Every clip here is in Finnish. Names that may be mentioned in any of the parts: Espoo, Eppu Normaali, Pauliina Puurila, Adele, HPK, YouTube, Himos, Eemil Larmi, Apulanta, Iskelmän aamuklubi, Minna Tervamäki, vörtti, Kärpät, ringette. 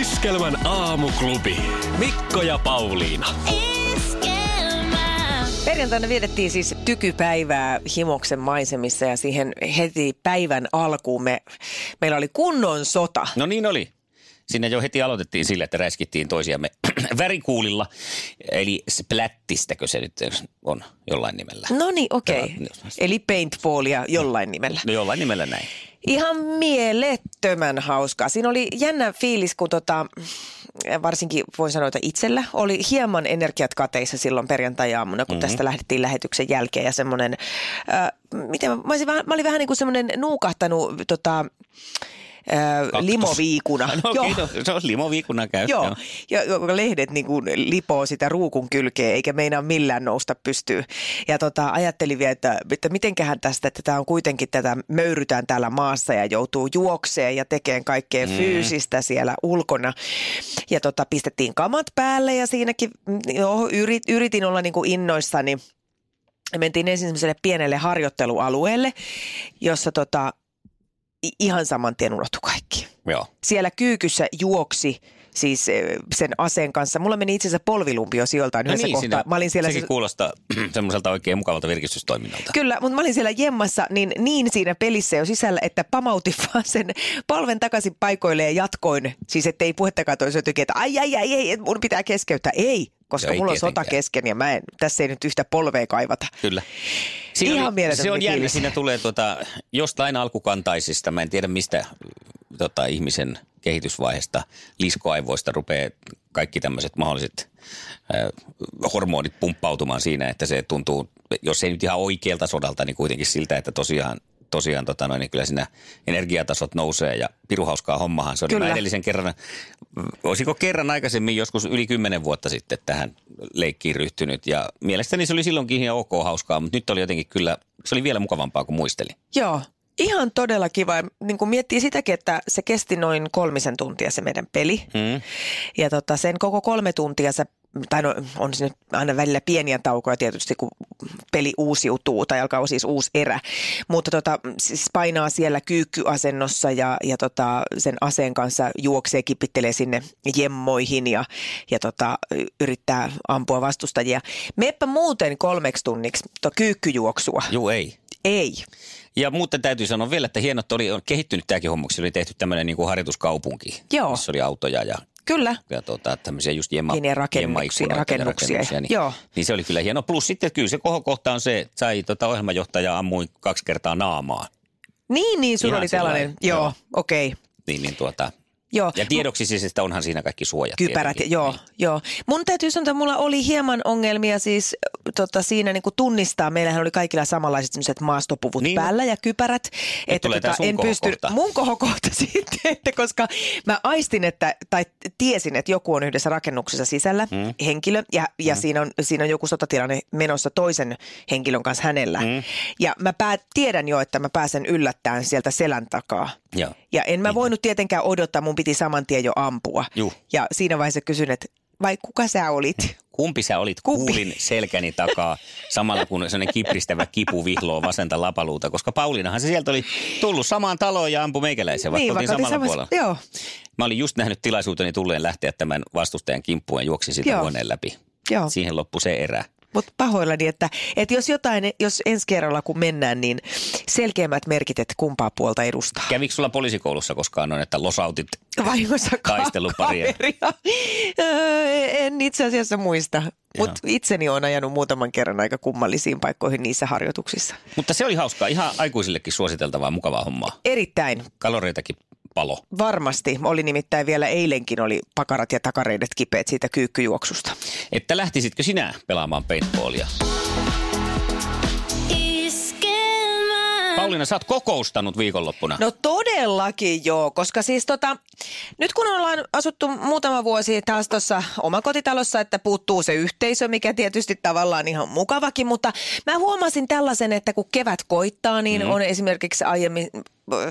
Iskelmän aamuklubi. Mikko ja Pauliina. Perjantaina vietettiin siis tykypäivää Himoksen maisemissa ja siihen heti päivän alkuun meillä oli kunnon sota. No niin oli. Sinne jo heti aloitettiin sillä, että räiskittiin toisiamme värikuulilla, eli splättistäkö se nyt on jollain nimellä. No niin, okei. Eli paintballia jollain nimellä. No jollain nimellä näin. Ihan mielettömän hauskaa. Siinä oli jännä fiilis, kun varsinkin voin sanoa, että itsellä oli hieman energiat kateissa silloin perjantai-aamuna, kun tästä lähdettiin lähetyksen jälkeen ja semmoinen, mä olin vähän niin kuin semmoinen nuukahtanut limoviikuna. No, okay, no, se on limoviikuna käy. Joo, ja lehdet niin kuin lipoo sitä ruukun kylkeä, eikä meinaa millään nousta pystyyn. Ja ajattelin vielä, että mitenköhän tästä, että tämä on kuitenkin tätä, möyrytään täällä maassa ja joutuu juokseen ja tekemään kaikkea fyysistä siellä ulkona. Ja pistettiin kamat päälle ja siinäkin yritin olla niin kuin innoissani. Mentiin ensin semmoiselle pienelle harjoittelualueelle, jossa ihan saman tien unohtui kaikki. Joo. Siellä kyykyssä juoksi siis sen aseen kanssa. Mulla meni itse asiassa polvilumpio sijoiltaan yhdessä kohtaa. Mä olin siellä sekin kuulostaa semmoiselta oikein mukavalta virkistystoiminnalta. Kyllä, mutta mä olin siellä jemmassa niin siinä pelissä jo sisällä, että pamautin vaan sen polven takaisin paikoille ja jatkoin. Siis ettei puhettakaan toiseen tykiä, että ai, mun pitää keskeyttää. Ei, koska mulla on sota kesken ja tässä ei nyt yhtä polvea kaivata. Kyllä. Se on jännä. Siinä tulee jostain alkukantaisista, mä en tiedä mistä ihmisen kehitysvaiheesta, liskoaivoista rupeaa kaikki tämmöiset mahdolliset hormonit pumppautumaan siinä, että se tuntuu, jos ei nyt ihan oikealta sodalta, niin kuitenkin siltä, että tosiaan niin kyllä siinä energiatasot nousee ja piruhauskaa hommahan. Se oli edellisen kerran, olisiko kerran aikaisemmin joskus yli 10 vuotta sitten tähän leikkiin ryhtynyt ja mielestäni se oli silloinkin ihan ok hauskaa, mutta nyt oli jotenkin kyllä, se oli vielä mukavampaa kuin muistelin. Joo. Ihan todella kiva. Niin kun miettii sitäkin, että se kesti noin 3 tuntia se meidän peli. Ja sen koko 3 tuntia on siinä aina välillä pieniä taukoja tietysti, kun peli uusiutuu tai alkaa siis uusi erä. Mutta siis painaa siellä kyykkyasennossa ja sen aseen kanssa juoksee, kipittelee sinne jemmoihin ja yrittää ampua vastustajia. Meepä muuten 3 tunniksi kyykkyjuoksua. Juu, ei. Ei. Ja muuten täytyy sanoa vielä, että hienot oli, on kehittynyt tämäkin hommaksi. Se oli tehty tämmöinen niin kuin harjoituskaupunki. Joo. Missä oli autoja ja... Kyllä. Ja tämmöisiä just rakennuksia. Niin, joo. Niin se oli kyllä hieno. Plus sitten kyllä se kohokohta on se, että sai ohjelmajohtajaa ammuin 2 kertaa naamaa. Niin, sulla oli tällainen. Joo, okei. Okay. Niin, Joo. Ja tiedoksi siis, että onhan siinä kaikki suojat. Kypärät, joo. Mun täytyy sanoa, että mulla oli hieman ongelmia siis siinä niin kuin tunnistaa. Meillähän oli kaikilla samanlaiset sellaiset maastopuvut päällä ja kypärät. Että en pysty mun kohokohta sitten, että koska mä aistin, tai tiesin, että joku on yhdessä rakennuksessa sisällä, henkilö, ja siinä on joku sotatilanne menossa toisen henkilön kanssa hänellä. Ja mä tiedän jo, että mä pääsen yllättäen sieltä selän takaa. Ja en mä voinut tietenkään odottaa, mun piti saman tien jo ampua. Juh. Ja siinä vaiheessa kysyn, että kuka sä olit? Kumpi sä olit? Kuulin selkäni takaa samalla kun sellainen kipristävä kipu vihloo vasenta lapaluuta, koska Pauliinahan se sieltä oli tullut samaan taloon ja ampui meikäläisen, vaikka oltiin samalla puolella. Joo. Mä olin just nähnyt tilaisuuteni tulleen lähteä tämän vastustajan kimppuun ja juoksin sitä huoneen läpi. Joo. Siihen loppui se erä. Mutta pahoillani, että jos ensi kerralla kun mennään, niin selkeämmät merkit, että kumpaa puolta edustaa. Kävikö sulla poliisikoulussa koskaan noin, että losautit taisteluparia? En itse asiassa muista, mutta itseni on ajanut muutaman kerran aika kummallisiin paikkoihin niissä harjoituksissa. Mutta se oli hauskaa, ihan aikuisillekin suositeltavaa, mukavaa hommaa. Erittäin. Kaloreitakin. Palo. Varmasti. Oli nimittäin vielä eilenkin oli pakarat ja takareidet kipeät siitä kyykkyjuoksusta. Että lähtisitkö sinä pelaamaan paintballia? Pauliina, sä oot kokoustanut viikonloppuna. No todellakin joo, koska siis Nyt kun ollaan asuttu muutama vuosi taas tuossa omakotitalossa, että puuttuu se yhteisö, mikä tietysti tavallaan ihan mukavakin, mutta mä huomasin tällaisen, että kun kevät koittaa, niin on esimerkiksi aiemmin,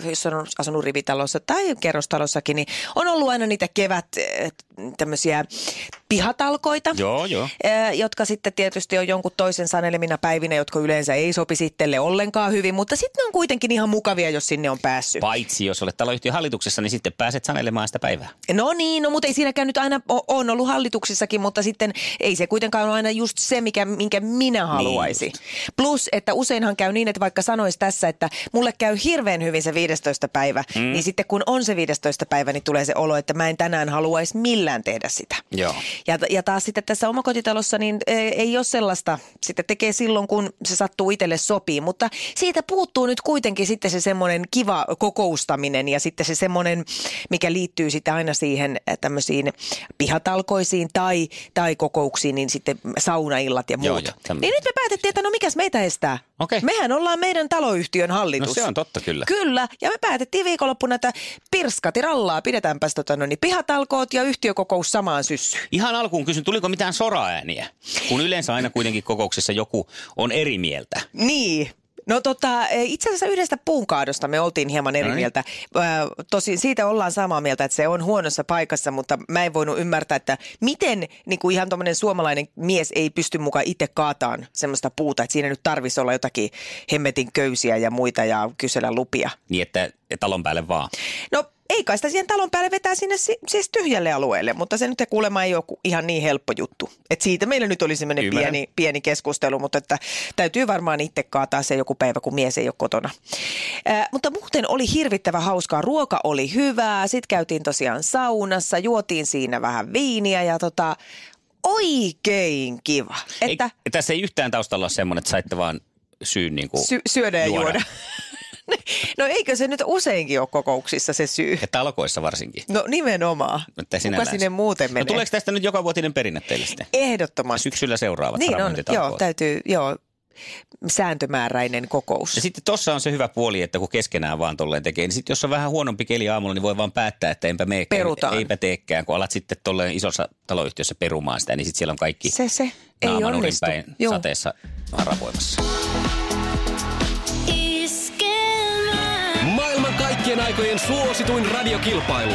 jos on asunut rivitalossa tai kerrostalossakin, niin on ollut aina niitä kevät tämmöisiä pihatalkoita, jotka sitten tietysti on jonkun toisen sanelemina päivinä, jotka yleensä ei sopisi itselle ollenkaan hyvin, mutta sitten ne on kuitenkin ihan mukavia, jos sinne on päässyt. Paitsi jos olet taloyhtiön hallituksessa, niin sitten pääset sanelemaan sitä päivää. No niin, no mutta ei siinäkään nyt aina, on ollut hallituksissakin, mutta sitten ei se kuitenkaan ole aina just se, minkä minä haluaisin. Niin plus, että useinhan käy niin, että vaikka sanoisi tässä, että mulle käy hirveän hyvin se 15. päivä, niin sitten kun on se 15. päivä, niin tulee se olo, että mä en tänään haluaisi millään tehdä sitä. Joo. Ja taas sitten tässä omakotitalossa niin ei ole sellaista, sitä tekee silloin, kun se sattuu itselle sopii, mutta siitä puuttuu nyt kuitenkin sitten se semmoinen kiva kokoustaminen ja sitten se semmoinen, mikä liittyy sitten aina siihen tämmöisiin pihatalkoisiin tai kokouksiin, niin sitten saunaillat ja muut. Joo, niin nyt me päätettiin, että no mikäs meitä estää? Okay. Mehän ollaan meidän taloyhtiön hallitus. No se on totta kyllä. Kyllä, ja me päätettiin viikonloppuna, että pirskatirallaa pidetäänpäs pihatalkoot ja yhtiökokous samaan syssyyn. Ihan alkuun kysyn, tuliko mitään soraääniä? Kun yleensä aina kuitenkin kokouksessa joku on eri mieltä. Niin. No itse asiassa yhdestä puunkaadosta me oltiin hieman eri mieltä. Tosin siitä ollaan samaa mieltä, että se on huonossa paikassa, mutta mä en voinut ymmärtää, että miten niin kuin ihan tommoinen suomalainen mies ei pysty mukaan itse kaataan semmoista puuta, että siinä nyt tarvisi olla jotakin hemmetin köysiä ja muita ja kysellä lupia. Niin, että talon päälle vaan. No ei kai sitä siihen talon päälle vetää sinne siis tyhjälle alueelle, mutta se nyt kuulemma ei ole ihan niin helppo juttu. Et siitä meillä nyt oli semmoinen pieni keskustelu, mutta että täytyy varmaan itse kaataa se joku päivä, kun mies ei ole kotona. Mutta muuten oli hirvittävän hauskaa. Ruoka oli hyvää, sitten käytiin tosiaan saunassa, juotiin siinä vähän viiniä ja oikein kiva. Että ei, tässä ei yhtään taustalla ole semmoinen, että saitte vaan syyn niin kuin syödä ja juoda. No eikö se nyt useinkin ole kokouksissa se syy? Ja talkoissa varsinkin. No nimenomaan. Kuka sinne muuten menee? No tuleeko tästä nyt jokavuotinen perinne teille sitten? Ehdottomasti. Syksyllä seuraavat ravintotalkoot. Joo, täytyy, sääntömääräinen kokous. Ja sitten tuossa on se hyvä puoli, että kun keskenään vaan tolleen tekee, niin sitten jos on vähän huonompi keli aamulla, niin voi vaan päättää, että enpä meekään. Perutaan. Eipä teekään, kun alat sitten tolleen isossa taloyhtiössä perumaan sitä, niin sitten siellä on kaikki se. Naaman urinpäin sateessa haravoimassa. Kaikkien aikojen suosituin radiokilpailu.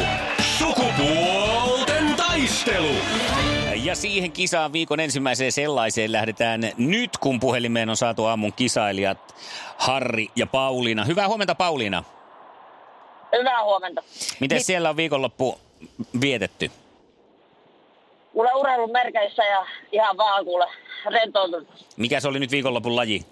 Sukupuolten taistelu. Ja siihen kisaan viikon ensimmäiseen sellaiseen lähdetään nyt, kun puhelimeen on saatu aamun kisailijat Harri ja Pauliina. Hyvää huomenta, Pauliina. Hyvää huomenta. Miten siellä on viikonloppu vietetty? Mulla on urheilun merkeissä ja ihan vaan kuule rentoutunut. Mikä se oli nyt viikonlopun laji?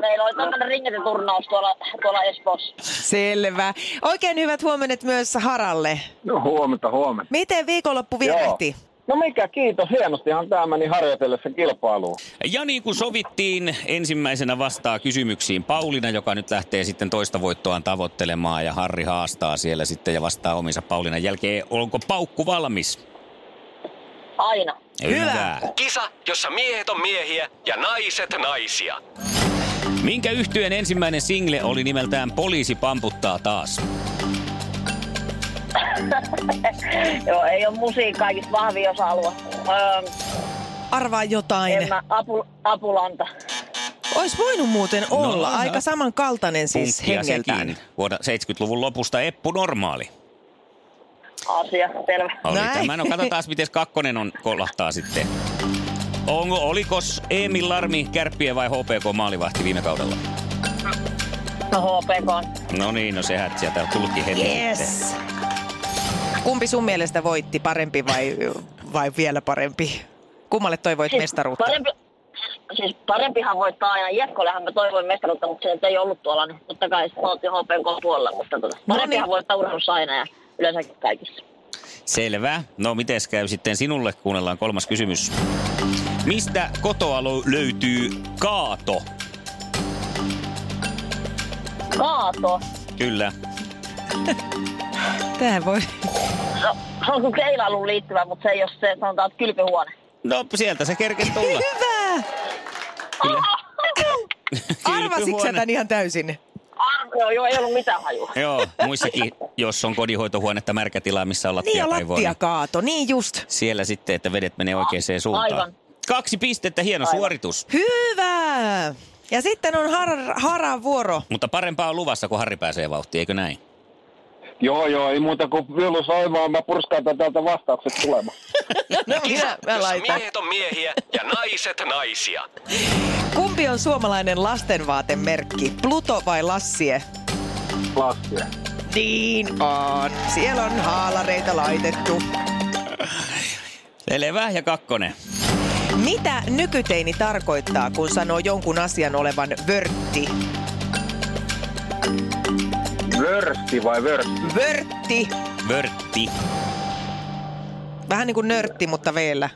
Meillä oli tämmöinen ringeteturnaus tuolla Espoossa. Selvä. Oikein hyvät huomenet myös Haralle. No huomenta. Miten viikonloppu vierähti? No mikä, kiitos. Hienostihan tämä meni harjoitellessa kilpailuun. Ja niin kuin sovittiin, ensimmäisenä vastaa kysymyksiin Pauliina, joka nyt lähtee sitten toista voittoaan tavoittelemaan. Ja Harri haastaa siellä sitten ja vastaa ominsa Pauliinan jälkeen. Onko paukku valmis? Aina. Hyvä. Kisa, jossa miehet on miehiä ja naiset naisia. Minkä yhtyeen ensimmäinen single oli nimeltään Poliisi pamputtaa taas? Joo, ei ole musiikkaa, kaikista vahvin osa-alue. Arvaa jotain. Apulanta. Ois voinut muuten olla. No. Aika samankaltainen siis hengeltään. Vuoden 70-luvun lopusta Eppu Normaali. Asia, selvä. Katsotaan, miten kakkonen kolahtaa sitten. Olikos Eemil Larmi kärppien vai HPK maalivahti viime kaudella? No HPK. No niin, sehän sieltä tulikin heti sitten. Kumpi sun mielestä voitti, parempi vai vielä parempi? Kummalle toivoit mestaruutta? Parempihan voittaa aina. Iekkollehan mä toivoin mestaruutta, mutta se ei ollut tuolla. Niin totta kai se oltiin HPK puolella, mutta parempihan voittaa urheilussa aina ja yleensäkin kaikissa. Selvä. No mites käy sitten sinulle? Kuunnellaan kolmas kysymys. Mistä kotoa löytyy kaato? Kaato? Kyllä. Tähän voi. No, se on kuin keilailuun liittyvä, mutta se ei ole se, sanotaan, että kylpyhuone. No sieltä se kerkesi tulla. Hyvä! Arvasitko sä tän ihan täysin? Joo, ei ollut mitään hajua. Joo, muissakin, jos on kodinhoitohuonetta märkätilaa, missä on lattia kaivoa. Niin on lattiakaato, niin just. Siellä sitten, että vedet menee oikeaan suuntaan. Aivan. 2 pistettä, hieno aivan suoritus. Hyvä! Ja sitten on Haran vuoro. Mutta parempaa on luvassa, kun Harri pääsee vauhtiin, eikö näin? Joo, ei muuta kuin viulu soimaan, mä purskaan täältä vastaukset tulemaan. No minä miehet on miehiä ja naiset naisia. Kumpi on suomalainen lastenvaatemerkki, Pluto vai Lassie? Lassie. Niin on. Siellä on haalareita laitettu. Selvä ja 2. Mitä nykyteini tarkoittaa, kun sanoo jonkun asian olevan vörtti? Vörtti vai vörtti? Vörtti. Vörtti. Vähän niin kuin nörtti, mutta vielä.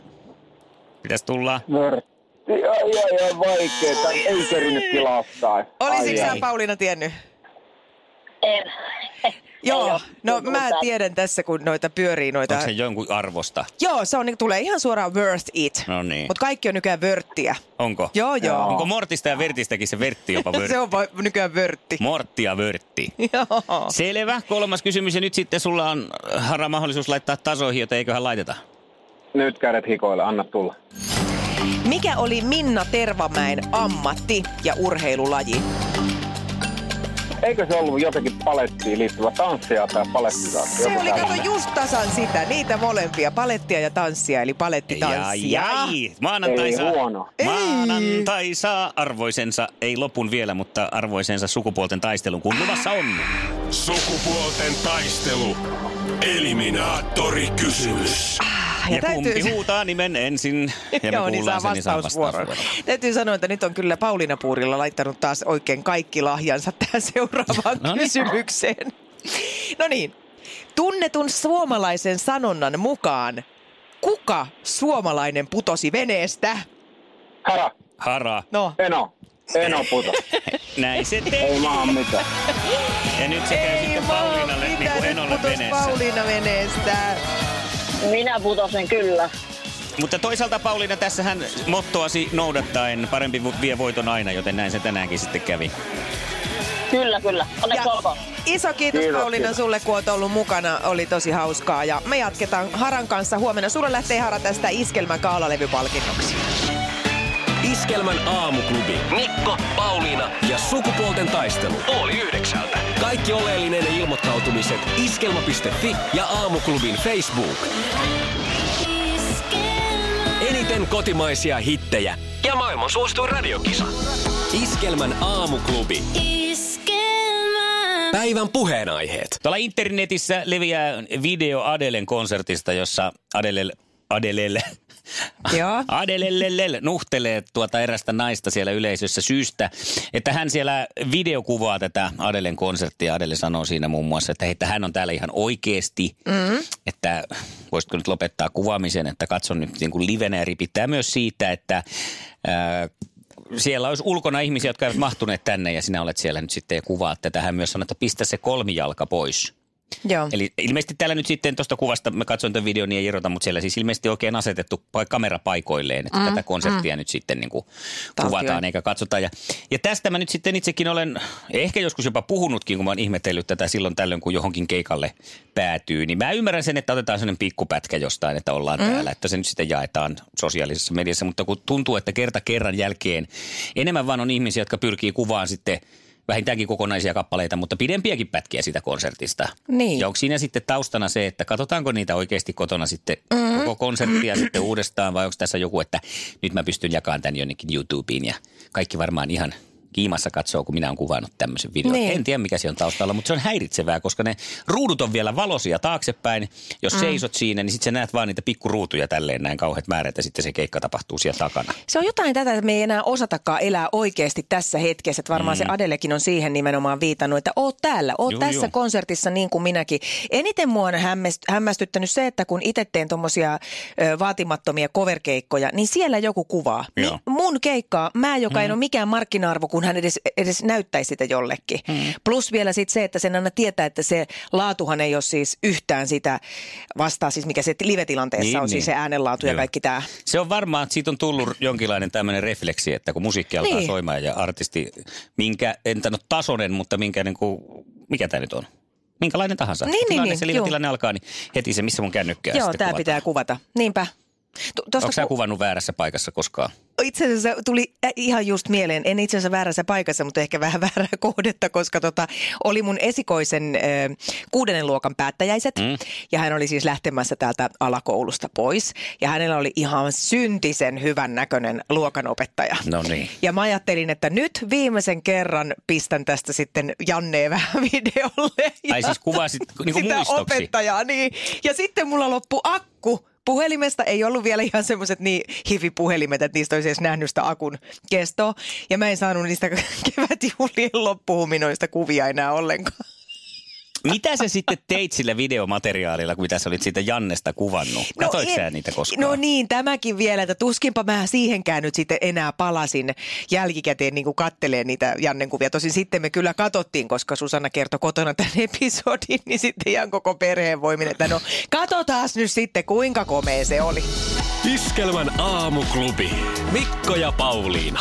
Pitäis tulla? Vörtti. Ai vaikeeta. Ei kerinyt tilastaa. Olisitko sä Pauliina tiennyt? En. Joo, no mä tiedän tässä, kun noita pyörii noita. Onko se jonkun arvosta? Joo, se on, niin tulee ihan suoraan worth it. No niin. Mutta kaikki on nykyään vörttiä. Onko? Joo. Onko Mortista ja Vertistäkin se vörtti jopa vörtti? Se on nykyään vörtti. Mortti ja vörtti. Joo. Selvä. 3. kysymys ja nyt sitten sulla on Harra mahdollisuus laittaa tasoihin, joten eiköhän laiteta. Nyt kädet hikoille, anna tulla. Mikä oli Minna Tervamäen ammatti ja urheilulaji? Eikö se ollut jotenkin palettiin liittyvä tanssia tai palettitanssia? Se oli kato just tasan sitä, niitä molempia, palettia ja tanssia, eli palettitanssia. Jai. Maanantai saa arvoisensa, ei lopun vielä, mutta arvoisensa sukupuolten taistelun, kun luvassa on. Sukupuolten taistelu, eliminaattorikysymys. Ja kumpi huutaa nimen ensin, ja me kuullaan sen, niin saa vastausvuoron. Täytyy sanoa, että nyt on kyllä Pauliina Puurilla laittanut taas oikein kaikki lahjansa tähän seuraavaan kysymykseen. No niin, tunnetun suomalaisen sanonnan mukaan, kuka suomalainen putosi veneestä? Hara. No. Eno puto. Näin se teki. Ei vaan mitään. Ja nyt se käy sitten Pauliinalle, niin kuin Enolle veneessä. Ei vaan Pauliina veneestä. Minä putosin kyllä. Mutta toisaalta Pauliina, tässähän mottoasi noudattaen parempi vie voiton aina, joten näin se tänäänkin sitten kävi. Kyllä. Onneksi olkoon. Iso kiitos Pauliina sulle, kun oot ollut mukana. Oli tosi hauskaa ja me jatketaan Haran kanssa huomenna. Sulle lähtee Hara tästä Iskelmän kaulalevypalkinnoksi. Iskelmän aamuklubi. Mikko, Pauliina ja sukupuolten taistelu. Oli 9. Kaikki oleellinen ilmoittautumiset iskelma.fi ja aamuklubin Facebook. Eniten kotimaisia hittejä ja maailman suosituin radiokisa. Iskelmän aamuklubi. Päivän puheenaiheet. Tuolla internetissä leviää video Adelen konsertista, jossa Adele nuhtelee erästä naista siellä yleisössä syystä, että hän siellä videokuvaa tätä Adelen konserttia. Adele sanoo siinä muun muassa, että hän on täällä ihan oikeesti, että voisitko nyt lopettaa kuvaamisen, että katson nyt niin kuin livenä, ja ripittää myös siitä, että siellä olisi ulkona ihmisiä, jotka eivät mahtuneet tänne, ja sinä olet siellä nyt sitten ja kuvaat tätä. Hän myös sanoo, että pistä se kolmijalka pois. Joo. Eli ilmeisesti täällä nyt sitten tuosta kuvasta, mä katsoin tämän videon, niin ei erota, mutta siellä siis ilmeisesti oikein asetettu kamera paikoilleen, että tätä konserttia nyt sitten niin kuin kuvataan eikä katsotaan. Ja tästä mä nyt sitten itsekin olen ehkä joskus jopa puhunutkin, kun mä oon ihmetellyt tätä silloin tällöin, kun johonkin keikalle päätyy. Niin mä ymmärrän sen, että otetaan sellainen pikkupätkä jostain, että ollaan täällä, että se nyt sitten jaetaan sosiaalisessa mediassa. Mutta kun tuntuu, että kerta kerran jälkeen enemmän vaan on ihmisiä, jotka pyrkii kuvaan sitten vähintäänkin kokonaisia kappaleita, mutta pidempiäkin pätkiä siitä konsertista. Niin. Ja onko siinä sitten taustana se, että katsotaanko niitä oikeasti kotona sitten koko konserttia sitten uudestaan, vai onko tässä joku, että nyt mä pystyn jakamaan tämän jonnekin YouTubeen ja kaikki varmaan ihan kiimassa katsoo, kun minä olen kuvannut tämmöisen videon. Niin. En tiedä, mikä siellä on taustalla, mutta se on häiritsevää, koska ne ruudut on vielä valoisia taaksepäin. Jos seisot siinä, niin sitten sä näet vaan niitä pikkuruutuja tälleen näin kauheat määrät, ja sitten se keikka tapahtuu siellä takana. Se on jotain tätä, että me ei enää osatakaan elää oikeasti tässä hetkessä. Että varmaan se Adelekin on siihen nimenomaan viitannut, että oot täällä, oot tässä konsertissa niin kuin minäkin. Eniten mua on hämmästyttänyt se, että kun itse teen tommosia vaatimattomia coverkeikkoja, niin siellä joku kuvaa. Mun keikkaa, mä joka en ole mikään markkina-arvo, kun hän edes näyttäisi sitä jollekin. Plus vielä sitten se, että sen aina tietää, että se laatuhan ei ole siis yhtään sitä vastaa, siis mikä se live-tilanteessa niin, on, niin. Siis se äänenlaatu ja kaikki tämä. Se on varmaan, että siitä on tullut jonkinlainen tämmöinen refleksi, että kun musiikki alkaa soimaan ja artisti, en sano tasoinen, mutta mikä tämä nyt on? Minkälainen tahansa. Se live-tilanne alkaa, niin heti se, missä mun kännykkää. Joo, tämä pitää kuvata. Niinpä. Onko sä kuvannut väärässä paikassa koskaan? Itse asiassa tuli ihan just mieleen, en itse asiassa väärässä paikassa, mutta ehkä vähän väärää kohdetta, koska oli mun esikoisen 6. luokan päättäjäiset. Ja hän oli siis lähtemässä täältä alakoulusta pois. Ja hänellä oli ihan syntisen hyvän näköinen luokanopettaja. No niin. Ja mä ajattelin, että nyt viimeisen kerran pistän tästä sitten Janneen vähän videolle. Ai siis kuvasit niinku sitä muistoksi? Sitä opettajaa, niin. Ja sitten mulla loppui akku. Puhelimesta ei ollut vielä ihan semmoiset niin hifi-puhelimet, että niistä olisi edes nähnyt sitä akun kestoa. Ja mä en saanut niistä kevätjuhlien loppuhuminoista kuvia enää ollenkaan. Mitä sä sitten teit sillä videomateriaalilla, mitä sä olit siitä Jannesta kuvannut? Katoitko sä niitä koskaan? No niin, tämäkin vielä, että tuskinpa mä siihenkään nyt sitten enää palasin jälkikäteen niin kuin kattelee niitä Jannen kuvia. Tosin sitten me kyllä katsottiin, koska Susanna kertoi kotona tämän episodin, niin sitten ihan koko perheen voimin, että no katsotaas nyt sitten kuinka komea se oli. Iskelmän aamuklubi. Mikko ja Pauliina.